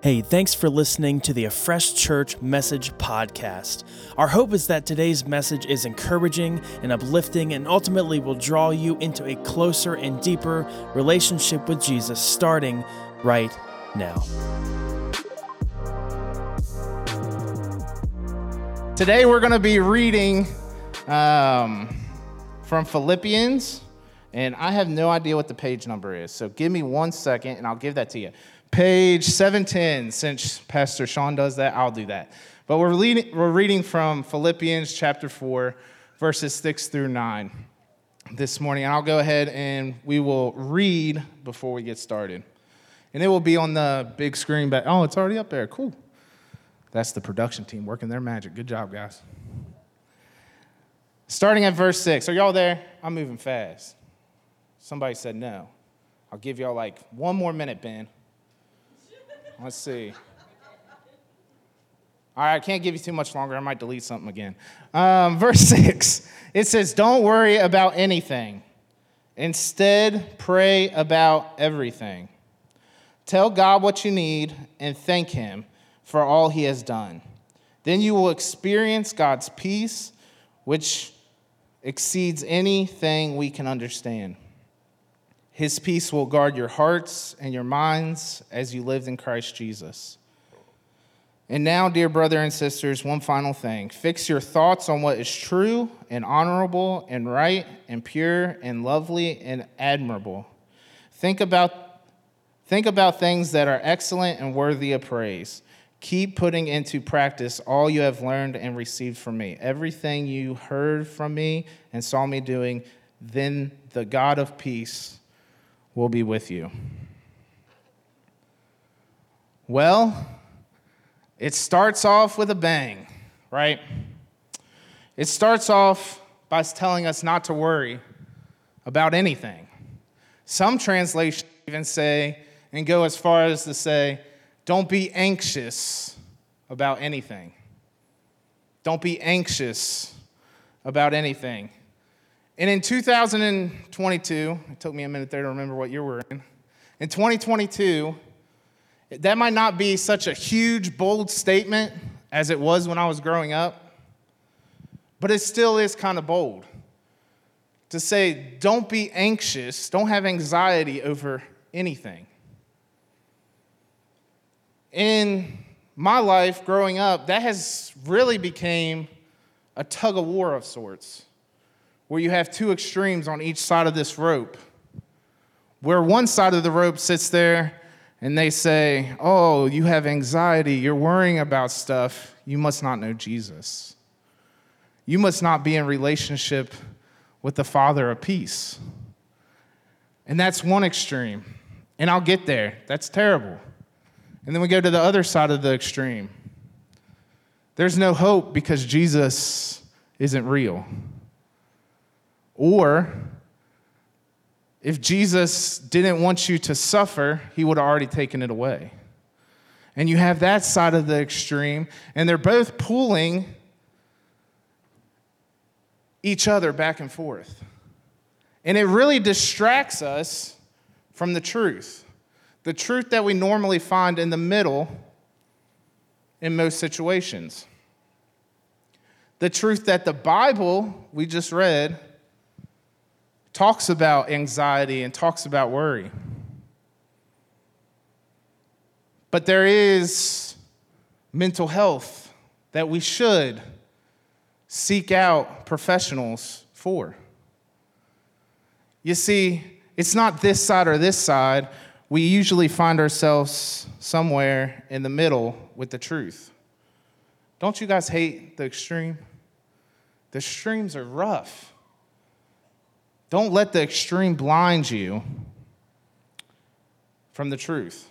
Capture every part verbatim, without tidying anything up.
Hey, thanks for listening to the Afresh Church Message Podcast. Our hope is that today's message is encouraging and uplifting and ultimately will draw you into a closer and deeper relationship with Jesus starting right now. Today we're going to be reading um, from Philippians, and I have no idea what the page number is, so give me one second and I'll give that to you. Page seven ten, since Pastor Sean does that, I'll do that. But we're reading, we're reading from Philippians chapter four, verses six through nine this morning. And I'll go ahead and we will read before we get started. And it will be on the big screen back. Oh, it's already up there. Cool. That's the production team working their magic. Good job, guys. Starting at verse six. Are y'all there? I'm moving fast. Somebody said no. I'll give y'all like one more minute, Ben. Let's see. All right, I can't give you too much longer. I might delete something again. Um, verse six, it says, don't worry about anything. Instead, pray about everything. Tell God what you need and thank him for all he has done. Then you will experience God's peace, which exceeds anything we can understand. His peace will guard your hearts and your minds as you live in Christ Jesus. And now, dear brother and sisters, one final thing. Fix your thoughts on what is true and honorable and right and pure and lovely and admirable. Think about, think about things that are excellent and worthy of praise. Keep putting into practice all you have learned and received from me, everything you heard from me and saw me doing. Then the God of peace will be with you. Well, it starts off with a bang, right? It starts off by telling us not to worry about anything. Some translations even say, and go as far as to say, don't be anxious about anything. Don't be anxious about anything. And in two thousand twenty-two, it took me a minute there to remember what year we're in. In twenty twenty-two, that might not be such a huge, bold statement as it was when I was growing up, but it still is kind of bold to say, don't be anxious, don't have anxiety over anything. In my life growing up, that has really became a tug of war of sorts, where you have two extremes on each side of this rope, where one side of the rope sits there and they say, oh, you have anxiety, you're worrying about stuff, you must not know Jesus. You must not be in relationship with the Father of peace. And that's one extreme. And I'll get there. That's terrible. And then we go to the other side of the extreme. There's no hope because Jesus isn't real. Or, if Jesus didn't want you to suffer, he would have already taken it away. And you have that side of the extreme, and they're both pulling each other back and forth. And it really distracts us from the truth, the truth that we normally find in the middle in most situations. The truth that the Bible we just read talks about anxiety and talks about worry. But there is mental health that we should seek out professionals for. You see, it's not this side or this side. We usually find ourselves somewhere in the middle with the truth. Don't you guys hate the extreme? The extremes are rough. Don't let the extreme blind you from the truth.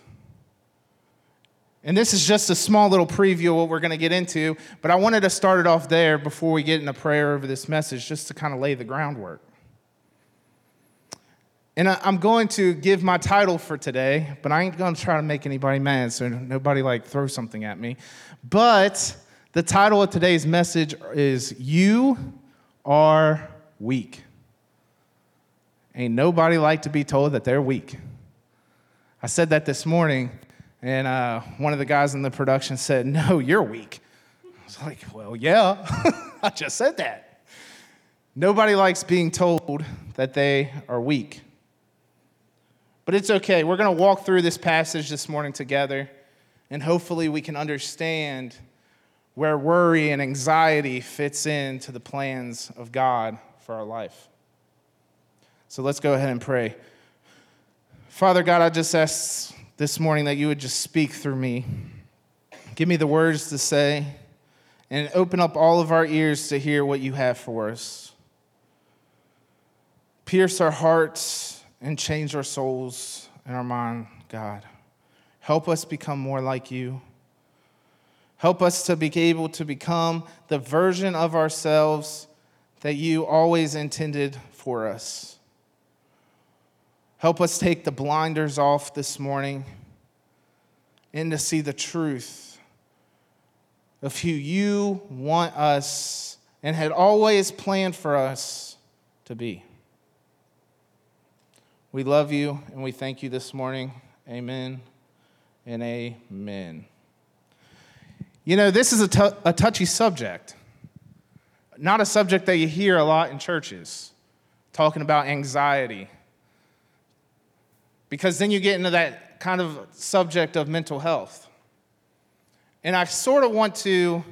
And this is just a small little preview of what we're going to get into, but I wanted to start it off there before we get into prayer over this message, just to kind of lay the groundwork. And I'm going to give my title for today, but I ain't going to try to make anybody mad, so nobody like throw something at me. But the title of today's message is, You Are Weak. Ain't nobody like to be told that they're weak. I said that this morning, And uh, one of the guys in the production said, no, you're weak. I was like, well, yeah, I just said that. Nobody likes being told that they are weak. But it's okay. We're going to walk through this passage this morning together, and hopefully we can understand where worry and anxiety fits into the plans of God for our life. So let's go ahead and pray. Father God, I just ask this morning that you would just speak through me. Give me the words to say, and open up all of our ears to hear what you have for us. Pierce our hearts and change our souls and our mind, God. Help us become more like you. Help us to be able to become the version of ourselves that you always intended for us. Help us take the blinders off this morning and to see the truth of who you want us and had always planned for us to be. We love you and we thank you this morning. Amen and amen. You know, this is a, t- a touchy subject. Not a subject that you hear a lot in churches, talking about anxiety. Because then you get into that kind of subject of mental health. And I sort of want to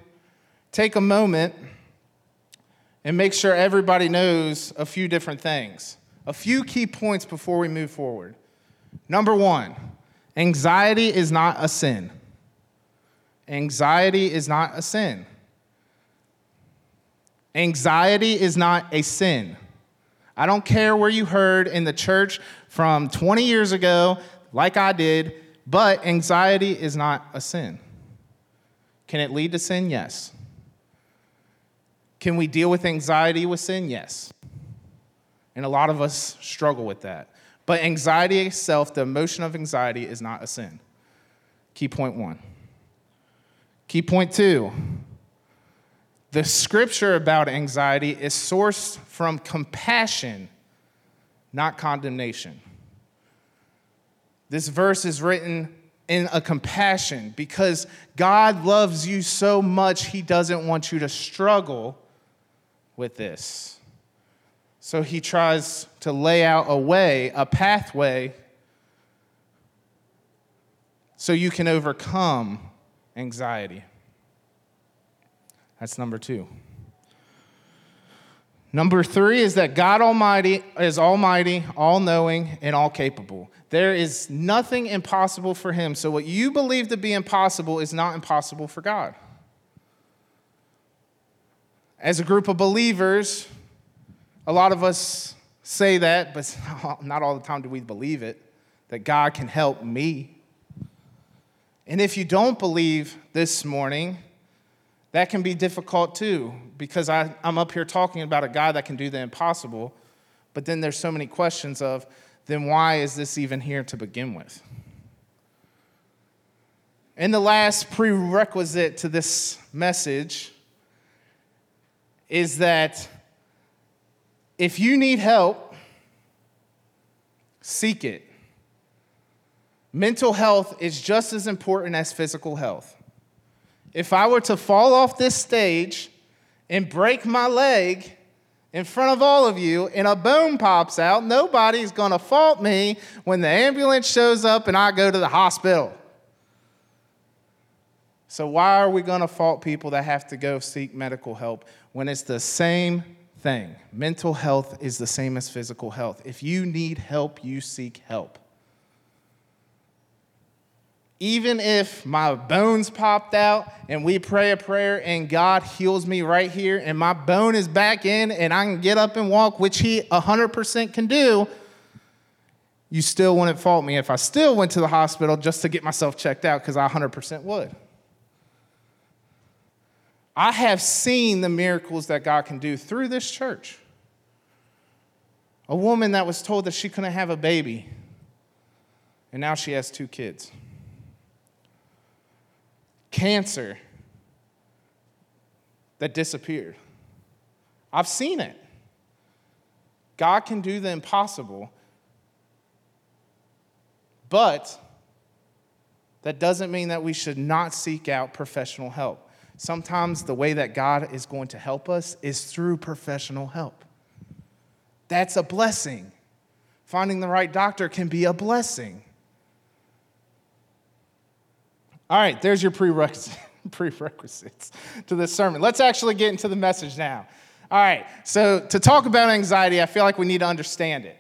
take a moment and make sure everybody knows a few different things, a few key points before we move forward. Number one, anxiety is not a sin. Anxiety is not a sin. Anxiety is not a sin. I don't care where you heard in the church from twenty years ago, like I did, but anxiety is not a sin. Can it lead to sin? Yes. Can we deal with anxiety with sin? Yes. And a lot of us struggle with that. But anxiety itself, the emotion of anxiety, is not a sin. Key point one. Key point two. The scripture about anxiety is sourced from compassion, not condemnation. This verse is written in a compassion because God loves you so much, he doesn't want you to struggle with this. So he tries to lay out a way, a pathway, so you can overcome anxiety. That's number two. Number three is that God Almighty is almighty, all-knowing, and all-capable. There is nothing impossible for him. So what you believe to be impossible is not impossible for God. As a group of believers, a lot of us say that, but not all the time do we believe it, that God can help me. And if you don't believe this morning, that can be difficult too, because I, I'm up here talking about a God that can do the impossible, but then there's so many questions of, then why is this even here to begin with? And the last prerequisite to this message is that if you need help, seek it. Mental health is just as important as physical health. If I were to fall off this stage and break my leg in front of all of you and a bone pops out, nobody's going to fault me when the ambulance shows up and I go to the hospital. So why are we going to fault people that have to go seek medical help when it's the same thing? Mental health is the same as physical health. If you need help, you seek help. Even if my bones popped out and we pray a prayer and God heals me right here and my bone is back in and I can get up and walk, which he one hundred percent can do, you still wouldn't fault me if I still went to the hospital just to get myself checked out, because I one hundred percent would. I have seen the miracles that God can do through this church. A woman that was told that she couldn't have a baby, and now she has two kids. Cancer that disappeared. I've seen it. God can do the impossible, but That doesn't mean that we should not seek out professional help. Sometimes the way that God is going to help us is through professional help. That's a blessing. Finding the right doctor can be a blessing. All right, there's your prerequisites, prerequisites to this sermon. Let's actually get into the message now. All right, so to talk about anxiety, I feel like we need to understand it.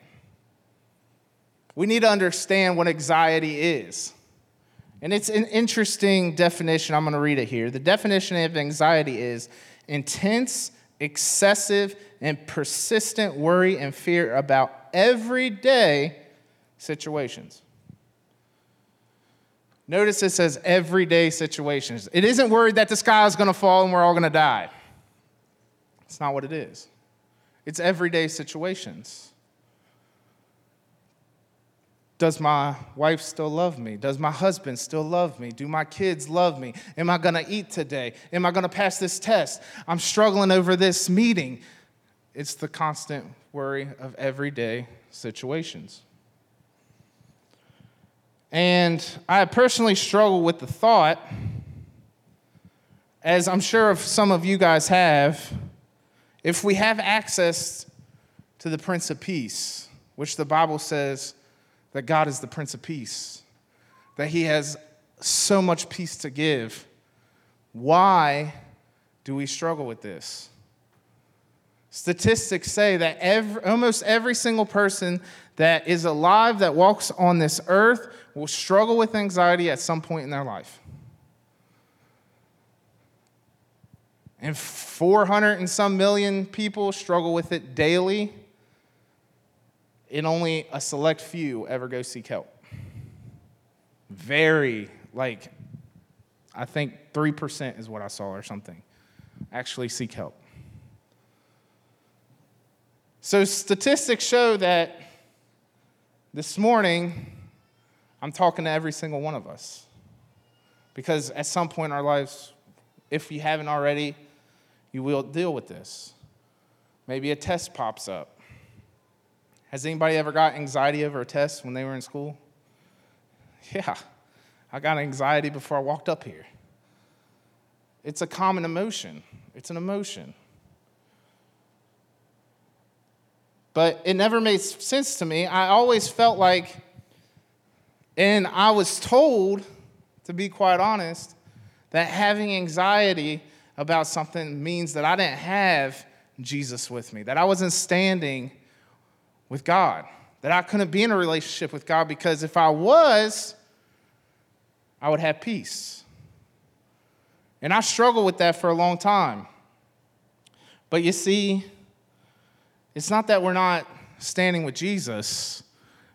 We need to understand what anxiety is. And it's an interesting definition. I'm going to read it here. The definition of anxiety is intense, excessive, and persistent worry and fear about everyday situations. Notice it says everyday situations. It isn't worried that the sky is going to fall and we're all going to die. It's not what it is. It's everyday situations. Does my wife still love me? Does my husband still love me? Do my kids love me? Am I going to eat today? Am I going to pass this test? I'm struggling over this meeting. It's the constant worry of everyday situations. And I personally struggle with the thought, as I'm sure some of you guys have, if we have access to the Prince of Peace, which the Bible says that God is the Prince of Peace, that he has so much peace to give, why do we struggle with this? Statistics say that every, almost every single person that is alive, that walks on this earth, will struggle with anxiety at some point in their life. And four hundred and some million people struggle with it daily, and only a select few ever go seek help. Very, like, I think three percent is what I saw or something, actually seek help. So statistics show that this morning, I'm talking to every single one of us. Because at some point in our lives, if you haven't already, you will deal with this. Maybe a test pops up. Has anybody ever got anxiety over a test when they were in school? Yeah, I got anxiety before I walked up here. It's a common emotion. It's an emotion. But it never made sense to me. I always felt like, and I was told, to be quite honest, that having anxiety about something means that I didn't have Jesus with me, that I wasn't standing with God, that I couldn't be in a relationship with God because if I was, I would have peace. And I struggled with that for a long time. But you see, it's not that we're not standing with Jesus.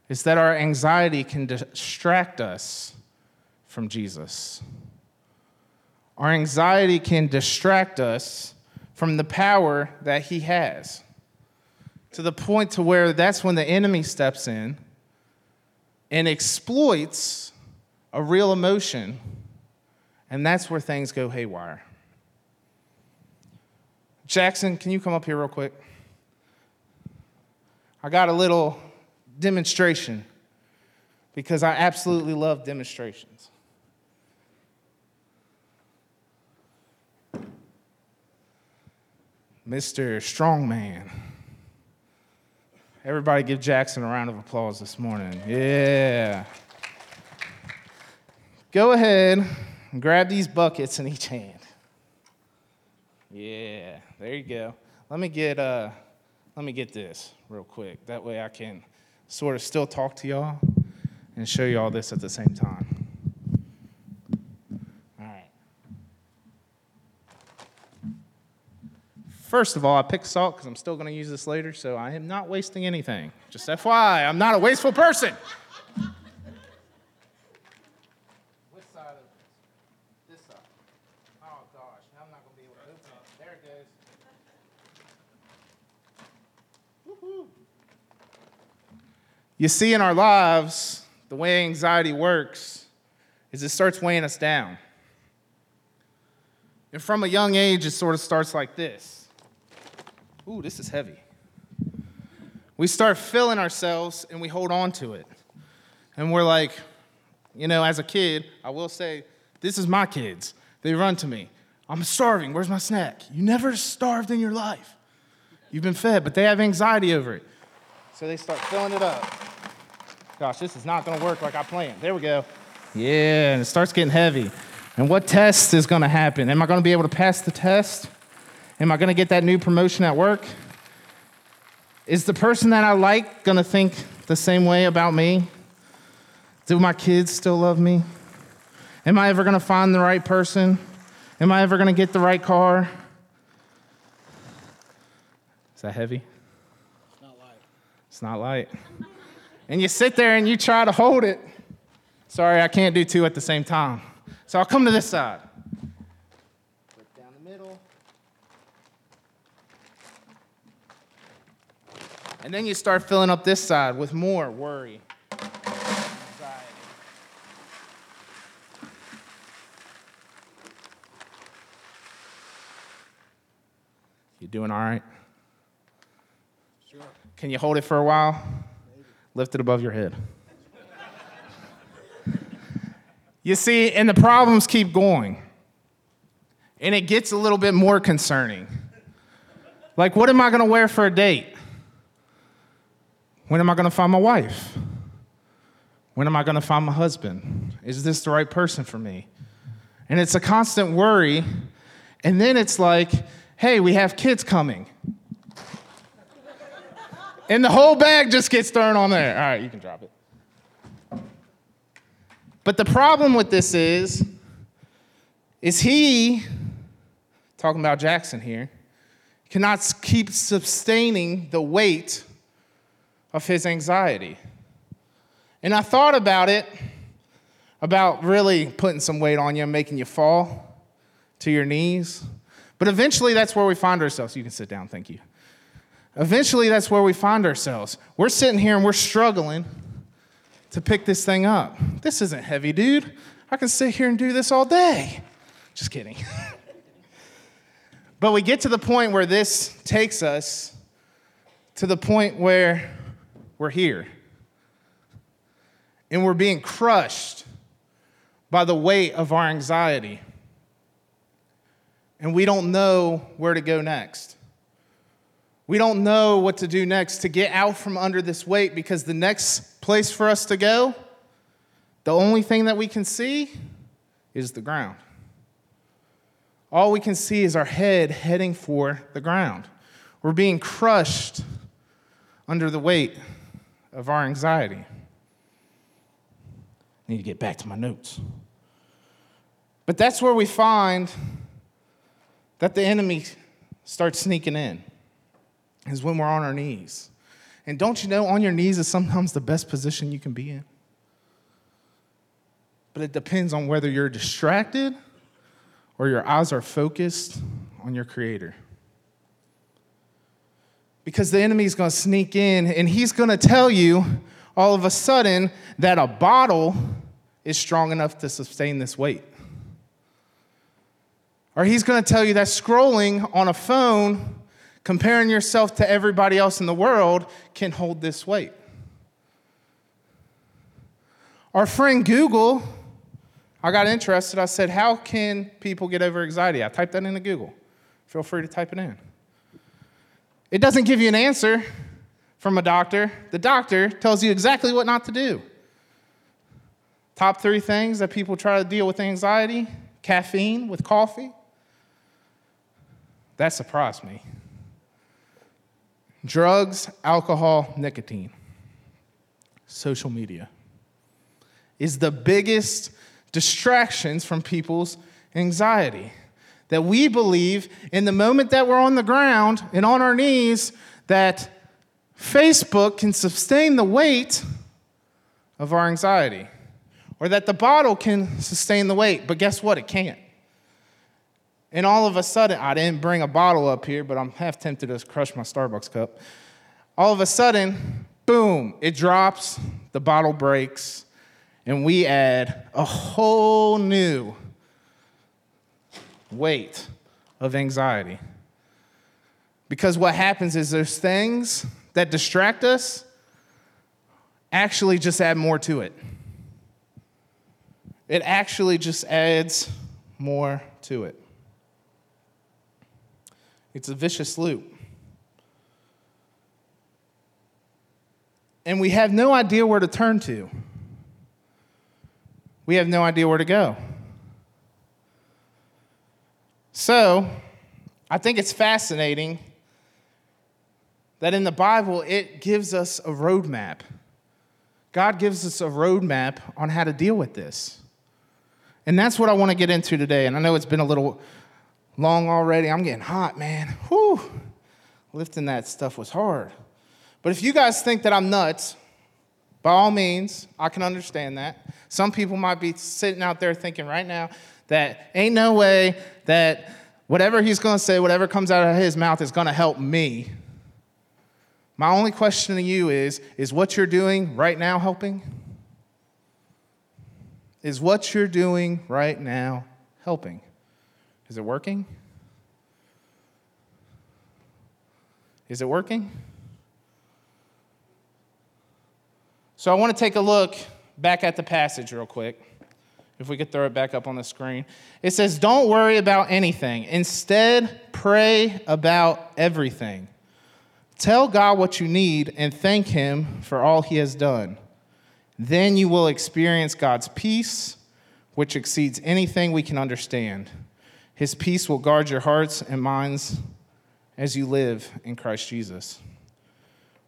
It's that our anxiety can distract us from Jesus. Our anxiety can distract us from the power that he has, to the point to where that's when the enemy steps in and exploits a real emotion, and that's where things go haywire. Jackson, can you come up here real quick? I got a little demonstration because I absolutely love demonstrations. Mister Strongman. Everybody give Jackson a round of applause this morning. Yeah. Go ahead and grab these buckets in each hand. Yeah, there you go. Let me get... Uh, Let me get this real quick. That way I can sort of still talk to y'all and show y'all this at the same time. All right. First of all, I picked salt because I'm still going to use this later, so I am not wasting anything. Just F Y I, I'm not a wasteful person. You see, in our lives, the way anxiety works is it starts weighing us down. And from a young age, it sort of starts like this. Ooh, this is heavy. We start feeling ourselves, and we hold on to it. And we're like, You know, as a kid, I will say, this is my kids. They run to me. I'm starving. Where's my snack? You never starved in your life. You've been fed, but they have anxiety over it. So they start filling it up. Gosh, this is not going to work like I planned. There we go. Yeah, and it starts getting heavy. And what test is going to happen? Am I going to be able to pass the test? Am I going to get that new promotion at work? Is the person that I like going to think the same way about me? Do my kids still love me? Am I ever going to find the right person? Am I ever going to get the right car? Is that heavy? It's not light. It's not light. And you sit there and you try to hold it. Sorry, I can't do two at the same time. So I'll come to this side. Put down the middle. And then you start filling up this side with more worry. You doing all right? Sure. Can you hold it for a while? Maybe. Lift it above your head. You see, and the problems keep going. And it gets a little bit more concerning. Like, what am I going to wear for a date? When am I going to find my wife? When am I going to find my husband? Is this the right person for me? And it's a constant worry. And then it's like, hey, we have kids coming. And the whole bag just gets thrown on there. All right, you can drop it. But the problem with this is, is he, talking about Jackson here, cannot keep sustaining the weight of his anxiety. And I thought about it, about really putting some weight on you and making you fall to your knees. But eventually, that's where we find ourselves. You can sit down, thank you. Eventually, that's where we find ourselves. We're sitting here and we're struggling to pick this thing up. This isn't heavy, dude. I can sit here and do this all day. Just kidding. But we get to the point where this takes us to the point where we're here. And we're being crushed by the weight of our anxiety. And we don't know where to go next. We don't know what to do next to get out from under this weight, because the next place for us to go, the only thing that we can see is the ground. All we can see is our head heading for the ground. We're being crushed under the weight of our anxiety. I need to get back to my notes. But that's where we find that the enemy starts sneaking in, is when we're on our knees. And don't you know, on your knees is sometimes the best position you can be in? But it depends on whether you're distracted or your eyes are focused on your Creator. Because the enemy's going to sneak in, and he's going to tell you all of a sudden that a bottle is strong enough to sustain this weight. Or he's going to tell you that scrolling on a phone, comparing yourself to everybody else in the world, can hold this weight. Our friend Google, I got interested. I said, how can people get over anxiety? I typed that into Google. Feel free to type it in. It doesn't give you an answer from a doctor. The doctor tells you exactly what not to do. Top three things that people try to deal with anxiety: caffeine with coffee. That surprised me. Drugs, alcohol, nicotine. Social media is the biggest distractions from people's anxiety. That we believe in the moment that we're on the ground and on our knees that Facebook can sustain the weight of our anxiety, or that the bottle can sustain the weight. But guess what? It can't. And all of a sudden, I didn't bring a bottle up here, but I'm half tempted to crush my Starbucks cup. All of a sudden, boom, it drops, the bottle breaks, and we add a whole new weight of anxiety. Because what happens is those things that distract us actually just add more to it. It actually just adds more to it. It's a vicious loop. And we have no idea where to turn to. We have no idea where to go. So, I think it's fascinating that in the Bible, it gives us a roadmap. God gives us a roadmap on how to deal with this. And that's what I want to get into today. And I know it's been a little long already. I'm getting hot, man. Whew. Lifting that stuff was hard. But if you guys think that I'm nuts, by all means, I can understand that. Some people might be sitting out there thinking right now that ain't no way that whatever he's going to say, whatever comes out of his mouth is going to help me. My only question to you is, is what you're doing right now helping? Is what you're doing right now helping? Is it working? Is it working? So I want to take a look back at the passage real quick. If we could throw it back up on the screen. It says, don't worry about anything. Instead, pray about everything. Tell God what you need and thank him for all he has done. Then you will experience God's peace, which exceeds anything we can understand. His peace will guard your hearts and minds as you live in Christ Jesus.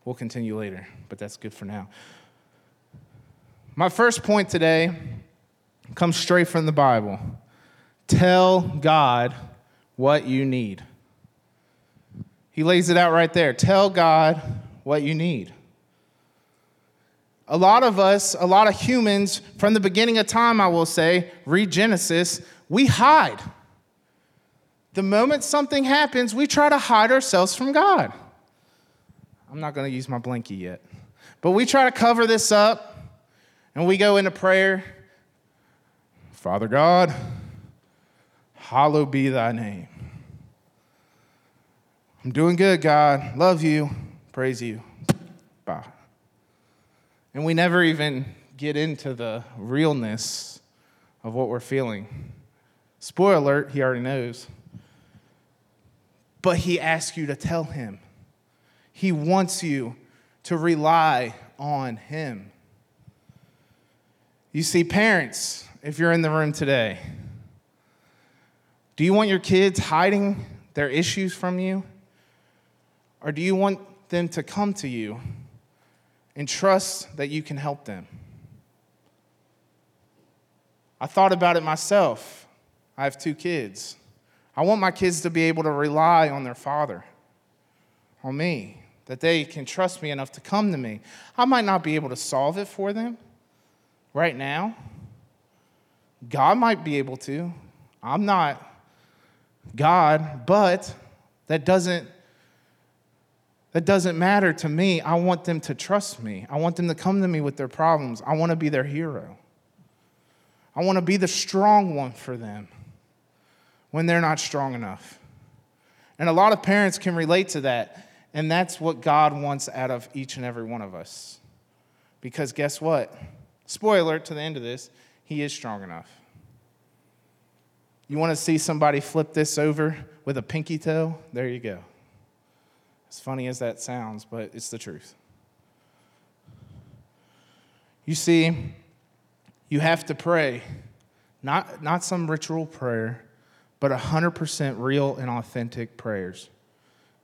We'll continue later, but that's good for now. My first point today comes straight from the Bible. Tell God what you need. He lays it out right there. Tell God what you need. A lot of us, a lot of humans, from the beginning of time, I will say, read Genesis, we hide. The moment something happens, we try to hide ourselves from God. I'm not going to use my blankie yet. But we try to cover this up, and we go into prayer. Father God, hallowed be thy name. I'm doing good, God. Love you. Praise you. Bye. And we never even get into the realness of what we're feeling. Spoiler alert, he already knows. But he asks you to tell him. He wants you to rely on him. You see, parents, if you're in the room today, do you want your kids hiding their issues from you? Or do you want them to come to you and trust that you can help them? I thought about it myself. I have two kids. I want my kids to be able to rely on their father, on me, that they can trust me enough to come to me. I might not be able to solve it for them right now. God might be able to. I'm not God, but that doesn't, that doesn't matter to me. I want them to trust me. I want them to come to me with their problems. I want to be their hero. I want to be the strong one for them when they're not strong enough. And a lot of parents can relate to that, and that's what God wants out of each and every one of us. Because guess what? Spoiler to the end of this, he is strong enough. You want to see somebody flip this over with a pinky toe? There you go. As funny as that sounds, but it's the truth. You see, you have to pray, not, not some ritual prayer, but one hundred percent real and authentic prayers.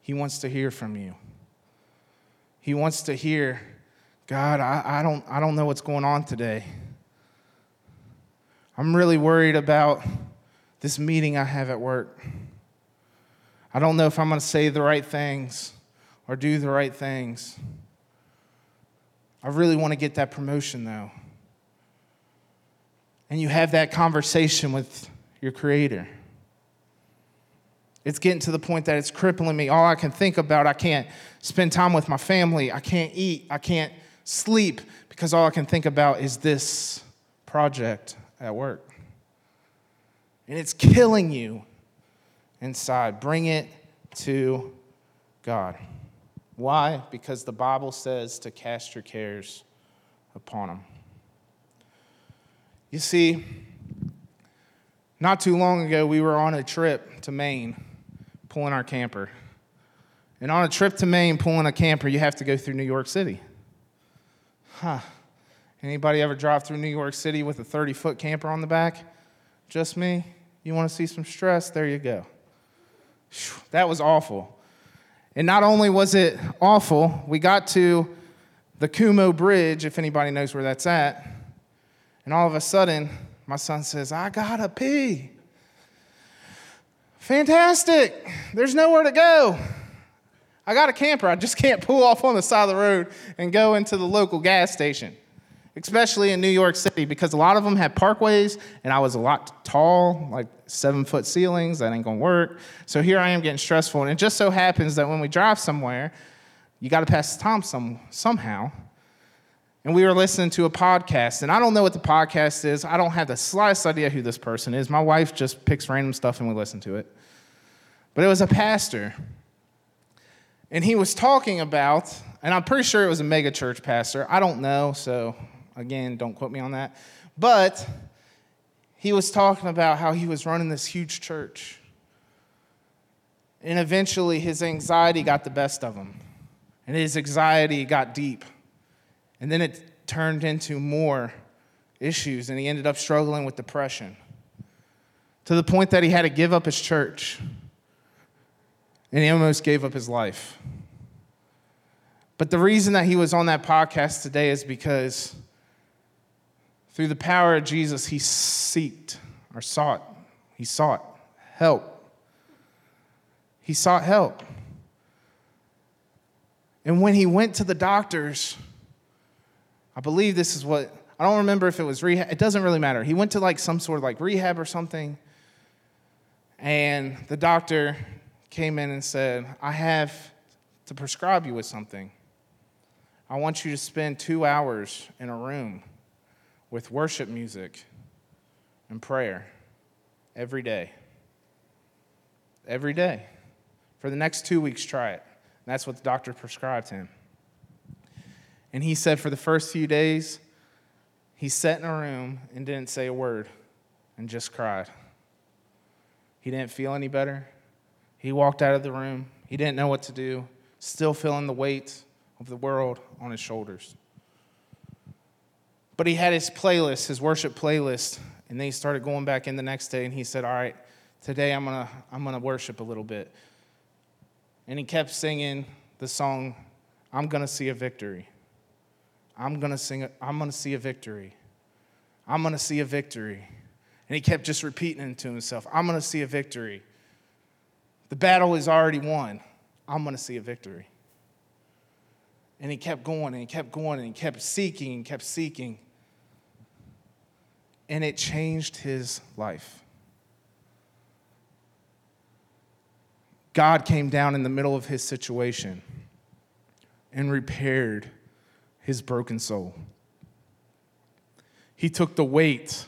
He wants to hear from you. He wants to hear, God, I, I don't, I don't know what's going on today. I'm really worried about this meeting I have at work. I don't know if I'm going to say the right things or do the right things. I really want to get that promotion, though. And you have that conversation with your Creator. It's getting to the point that it's crippling me. All I can think about, I can't spend time with my family. I can't eat. I can't sleep because all I can think about is this project at work. And it's killing you inside. Bring it to God. Why? Because the Bible says to cast your cares upon him. You see, Not too long ago, we were on a trip to Maine pulling our camper. And on a trip to Maine pulling a camper, you have to go through New York City. Huh. Anybody ever drive through New York City with a thirty-foot camper on the back? Just me? You want to see some stress? There you go. That was awful. And not only was it awful, we got to the Cuomo Bridge, if anybody knows where that's at. And all of a sudden, my son says, I gotta pee. Fantastic. There's nowhere to go. I got a camper. I just can't pull off on the side of the road and go into the local gas station, especially in New York City, because a lot of them have parkways, and I was a lot tall, like seven-foot ceilings. That ain't going to work. So here I am getting stressful, and it just so happens that when we drive somewhere, you got to pass the time some, somehow. And we were listening to a podcast, and I don't know what the podcast is. I don't have the slightest idea who this person is. My wife just picks random stuff, and we listen to it. But it was a pastor. And he was talking about, and I'm pretty sure it was a mega church pastor. I don't know, so again, don't quote me on that. But he was talking about how he was running this huge church. And eventually his anxiety got the best of him. And his anxiety got deep. And then it turned into more issues, and he ended up struggling with depression to the point that he had to give up his church. And he almost gave up his life. But the reason that he was on that podcast today is because through the power of Jesus, he seeked or sought. He sought help. He sought help. And when he went to the doctors, I believe this is what, I don't remember if it was rehab. It doesn't really matter. He went to like some sort of like rehab or something. And the doctor came in and said, I have to prescribe you with something. I want you to spend two hours in a room with worship music and prayer every day. Every day. For the next two weeks, try it. And that's what the doctor prescribed him. And he said for the first few days, he sat in a room and didn't say a word and just cried. He didn't feel any better. He walked out of the room. He didn't know what to do, still feeling the weight of the world on his shoulders. But he had his playlist, his worship playlist, and then he started going back in the next day, and he said, all right, today I'm going to I'm gonna worship a little bit. And he kept singing the song, I'm going to see a victory. I'm going to sing. A, I'm going to see a victory. I'm going to see a victory. And he kept just repeating it to himself. I'm going to see a victory. The battle is already won. I'm going to see a victory. And he kept going, and he kept going, and he kept seeking, and kept seeking. And it changed his life. God came down in the middle of his situation and repaired his broken soul. He took the weight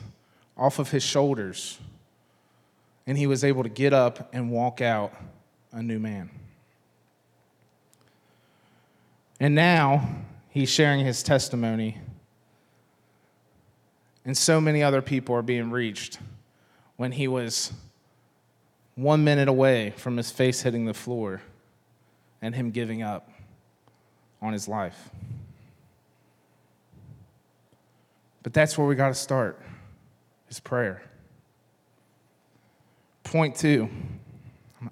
off of his shoulders, and he was able to get up and walk out a new man. And now he's sharing his testimony. And so many other people are being reached when he was one minute away from his face hitting the floor and him giving up on his life. But that's where we got to start, is prayer. Point two,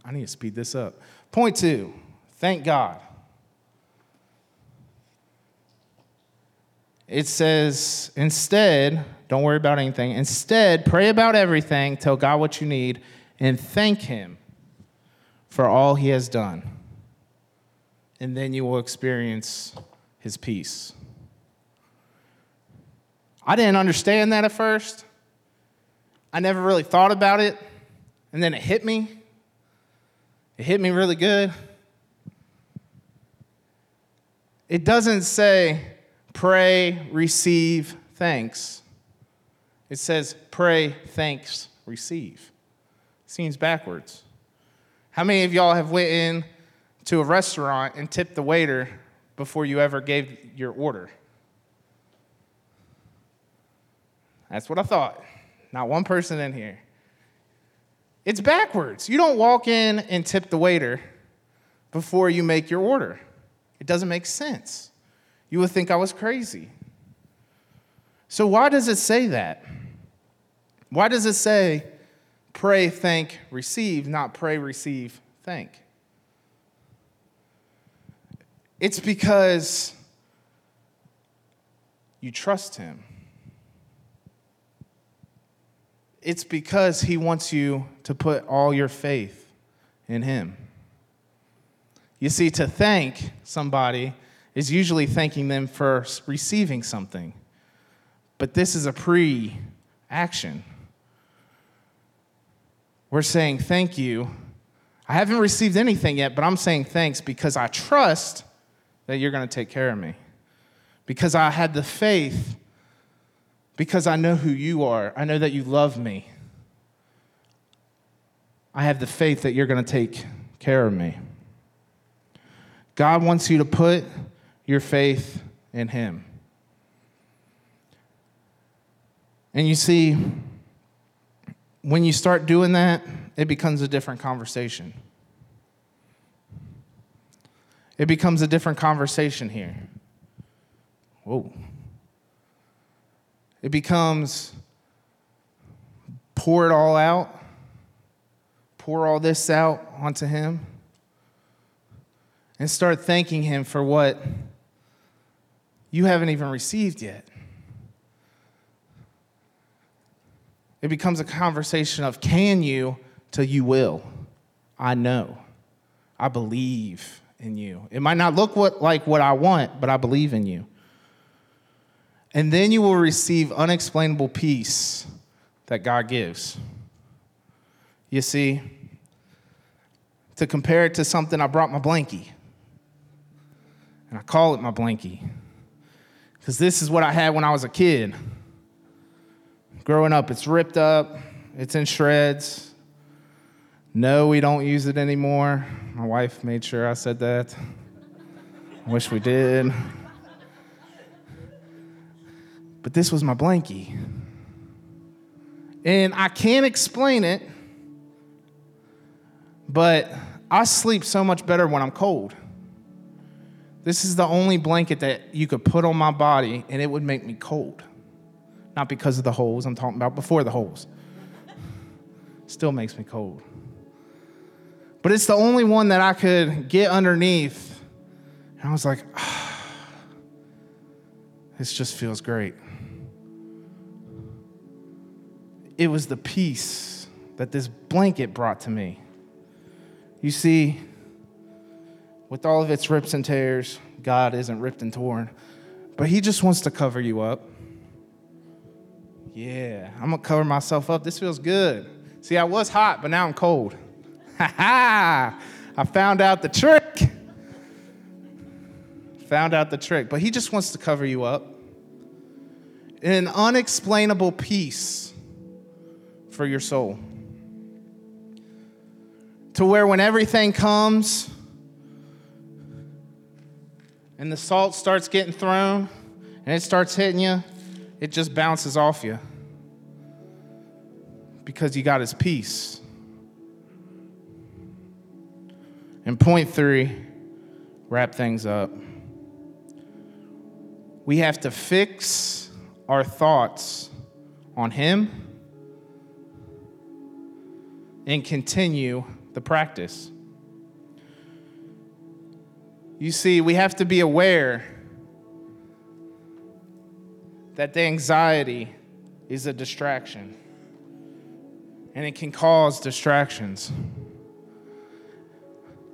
I need to speed this up. Point two, thank God. It says, instead, don't worry about anything. Instead, pray about everything, tell God what you need, and thank him for all he has done. And then you will experience his peace. I didn't understand that at first. I never really thought about it. And then it hit me. It hit me really good. It doesn't say pray, receive, thanks. It says pray, thanks, receive. Seems backwards. How many of y'all have went in to a restaurant and tipped the waiter before you ever gave your order? That's what I thought. Not one person in here. It's backwards. You don't walk in and tip the waiter before you make your order. It doesn't make sense. You would think I was crazy. So why does it say that? Why does it say, pray, thank, receive, not pray, receive, thank? It's because you trust him. It's because he wants you to put all your faith in him. You see, to thank somebody is usually thanking them for receiving something. But this is a pre-action. We're saying thank you. I haven't received anything yet, but I'm saying thanks because I trust that you're going to take care of me. Because I had the faith, because I know who you are. I know that you love me. I have the faith that you're going to take care of me. God wants you to put your faith in him. And you see, when you start doing that, it becomes a different conversation. It becomes a different conversation here. Whoa. It becomes pour it all out, pour all this out onto him, and start thanking him for what you haven't even received yet. It becomes a conversation of can you till you will. I know. I believe in you. It might not look what, like what I want, but I believe in you. And then you will receive unexplainable peace that God gives. You see, to compare it to something, I brought my blankie. And I call it my blankie because this is what I had when I was a kid. Growing up, it's ripped up. It's in shreds. No, we don't use it anymore. My wife made sure I said that. I wish we did. But this was my blankie. And I can't explain it, but I sleep so much better when I'm cold. This is the only blanket that you could put on my body, and it would make me cold. Not because of the holes I'm talking about, before the holes. Still makes me cold. But it's the only one that I could get underneath. And I was like, ah, this just feels great. It was the peace that this blanket brought to me. You see, with all of its rips and tears, God isn't ripped and torn, but he just wants to cover you up. Yeah, I'm going to cover myself up. This feels good. See, I was hot, but now I'm cold. Ha ha! I found out the trick. Found out the trick. But he just wants to cover you up. An unexplainable peace for your soul. To where when everything comes and the salt starts getting thrown and it starts hitting you, it just bounces off you because you got his peace. And point three, wrap things up. We have to fix our thoughts on him and continue the practice. You see, we have to be aware that the anxiety is a distraction, and it can cause distractions.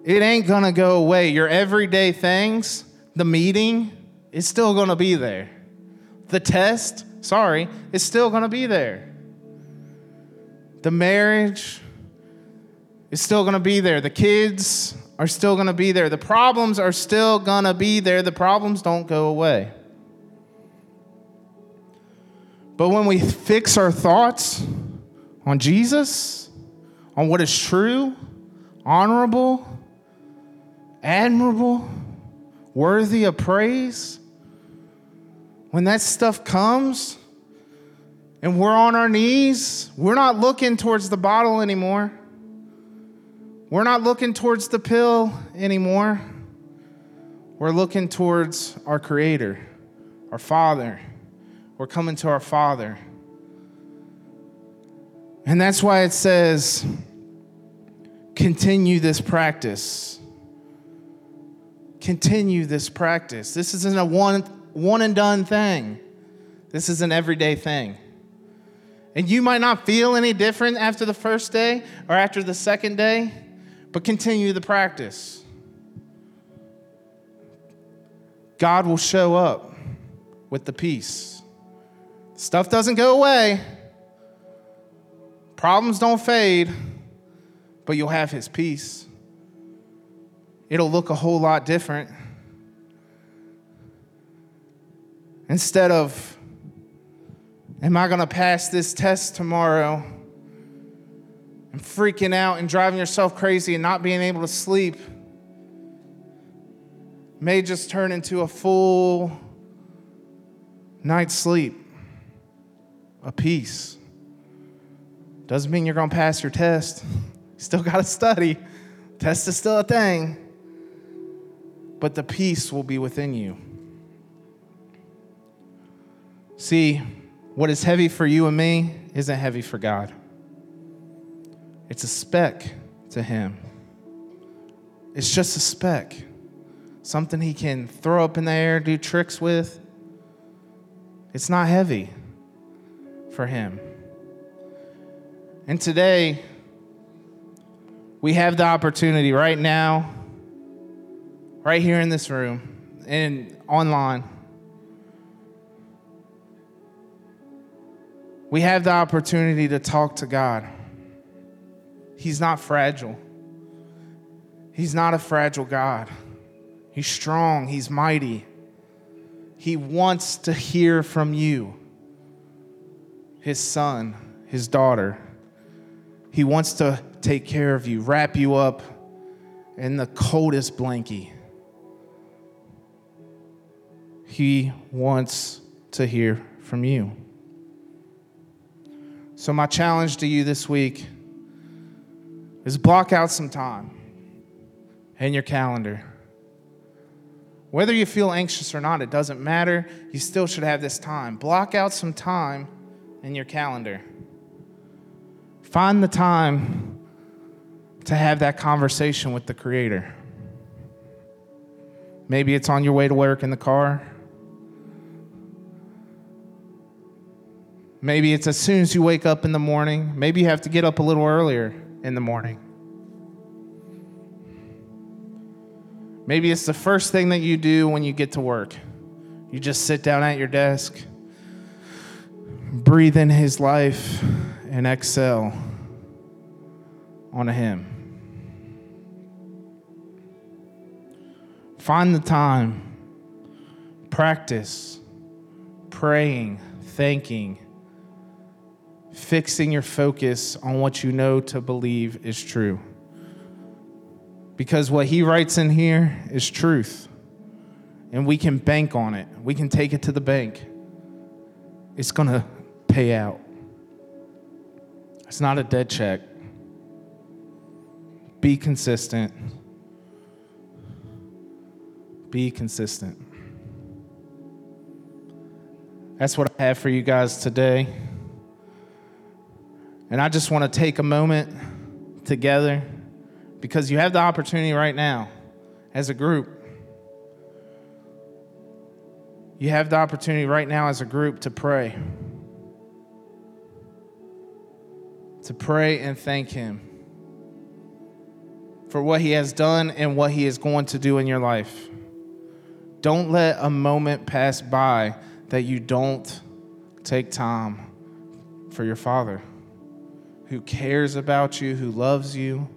It ain't gonna go away. Your everyday things, the meeting, is still gonna be there. The test, sorry, is still gonna be there. The marriage is still gonna be there. The kids are still gonna be there. The problems are still gonna be there. The problems don't go away. But when we fix our thoughts on Jesus, on what is true, honorable, admirable, worthy of praise, when that stuff comes, and we're on our knees, we're not looking towards the bottle anymore. We're not looking towards the pill anymore. We're looking towards our Creator, our Father. We're coming to our Father. And that's why it says, continue this practice. Continue this practice. This isn't a one, one and done thing. This is an everyday thing. And you might not feel any different after the first day or after the second day, but continue the practice. God will show up with the peace. Stuff doesn't go away. Problems don't fade, but you'll have his peace. It'll look a whole lot different. Instead of, am I going to pass this test tomorrow? And freaking out and driving yourself crazy and not being able to sleep may just turn into a full night's sleep, a peace. Doesn't mean you're going to pass your test. You still got to study. Test is still a thing. But the peace will be within you. See, what is heavy for you and me isn't heavy for God. It's a speck to him. It's just a speck. Something he can throw up in the air, do tricks with. It's not heavy for him. And today, we have the opportunity right now, right here in this room and online. We have the opportunity to talk to God. He's not fragile. He's not a fragile God. He's strong. He's mighty. He wants to hear from you, his son, his daughter. He wants to take care of you, wrap you up in the coldest blankie. He wants to hear from you. So my challenge to you this week is block out some time in your calendar. Whether you feel anxious or not, it doesn't matter. You still should have this time. Block out some time in your calendar. Find the time to have that conversation with the Creator. Maybe it's on your way to work in the car. Maybe it's as soon as you wake up in the morning. Maybe you have to get up a little earlier in the morning. Maybe it's the first thing that you do when you get to work. You just sit down at your desk, breathe in his life, and exhale on him. Find the time. Practice praying, thanking, fixing your focus on what you know to believe is true. Because what he writes in here is truth. And we can bank on it. We can take it to the bank. It's going to pay out. It's not a dead check. Be consistent. Be consistent. That's what I have for you guys today. And I just want to take a moment together, because you have the opportunity right now as a group. You have the opportunity right now as a group to pray. To pray and thank him for what he has done and what he is going to do in your life. Don't let a moment pass by that you don't take time for your Father, who cares about you, who loves you,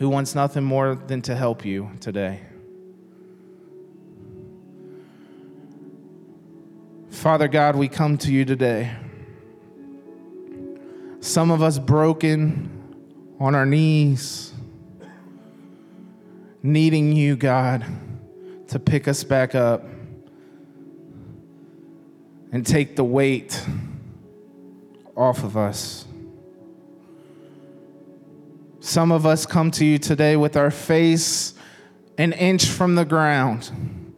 who wants nothing more than to help you today. Father God, we come to you today. Some of us broken, on our knees, needing you, God, to pick us back up and take the weight off of us. Some of us come to you today with our face an inch from the ground,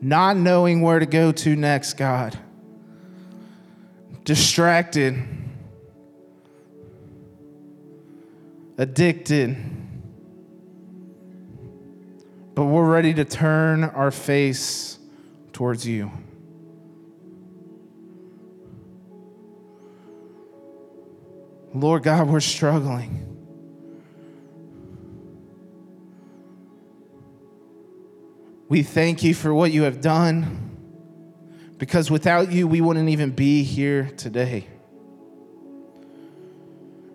not knowing where to go to next, God. Distracted, addicted, but we're ready to turn our face towards you. Lord God, we're struggling. We thank you for what you have done, because without you, we wouldn't even be here today.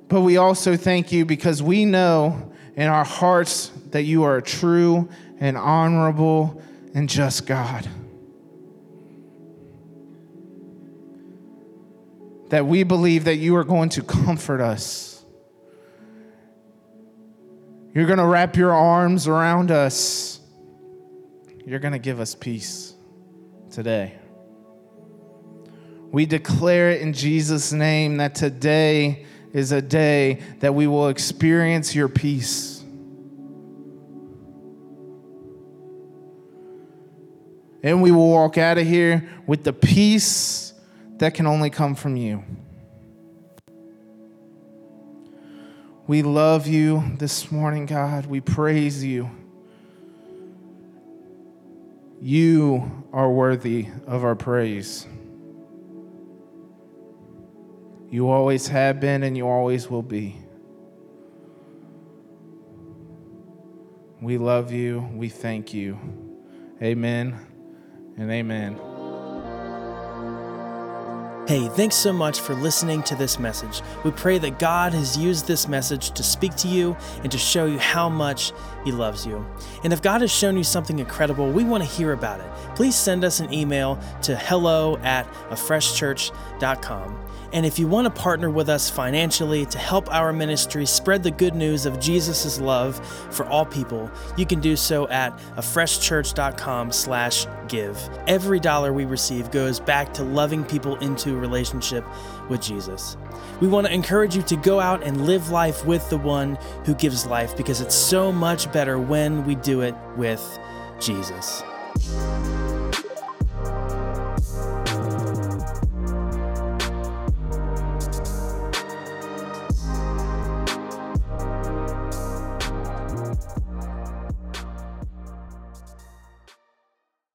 But we also thank you because we know in our hearts that you are a true and honorable and just God. That we believe that you are going to comfort us. You're going to wrap your arms around us. You're going to give us peace today. We declare it in Jesus' name that today is a day that we will experience your peace. And we will walk out of here with the peace that can only come from you. We love you this morning, God. We praise you. You are worthy of our praise. You always have been and you always will be. We love you. We thank you. Amen and amen. Hey, thanks so much for listening to this message. We pray that God has used this message to speak to you and to show you how much He loves you. And if God has shown you something incredible, we want to hear about it. Please send us an email to hello at afresh church dot com. And if you want to partner with us financially to help our ministry spread the good news of Jesus' love for all people, you can do so at afresh church dot com slash give. Every dollar we receive goes back to loving people into relationship with Jesus. We want to encourage you to go out and live life with the one who gives life, because it's so much better when we do it with Jesus.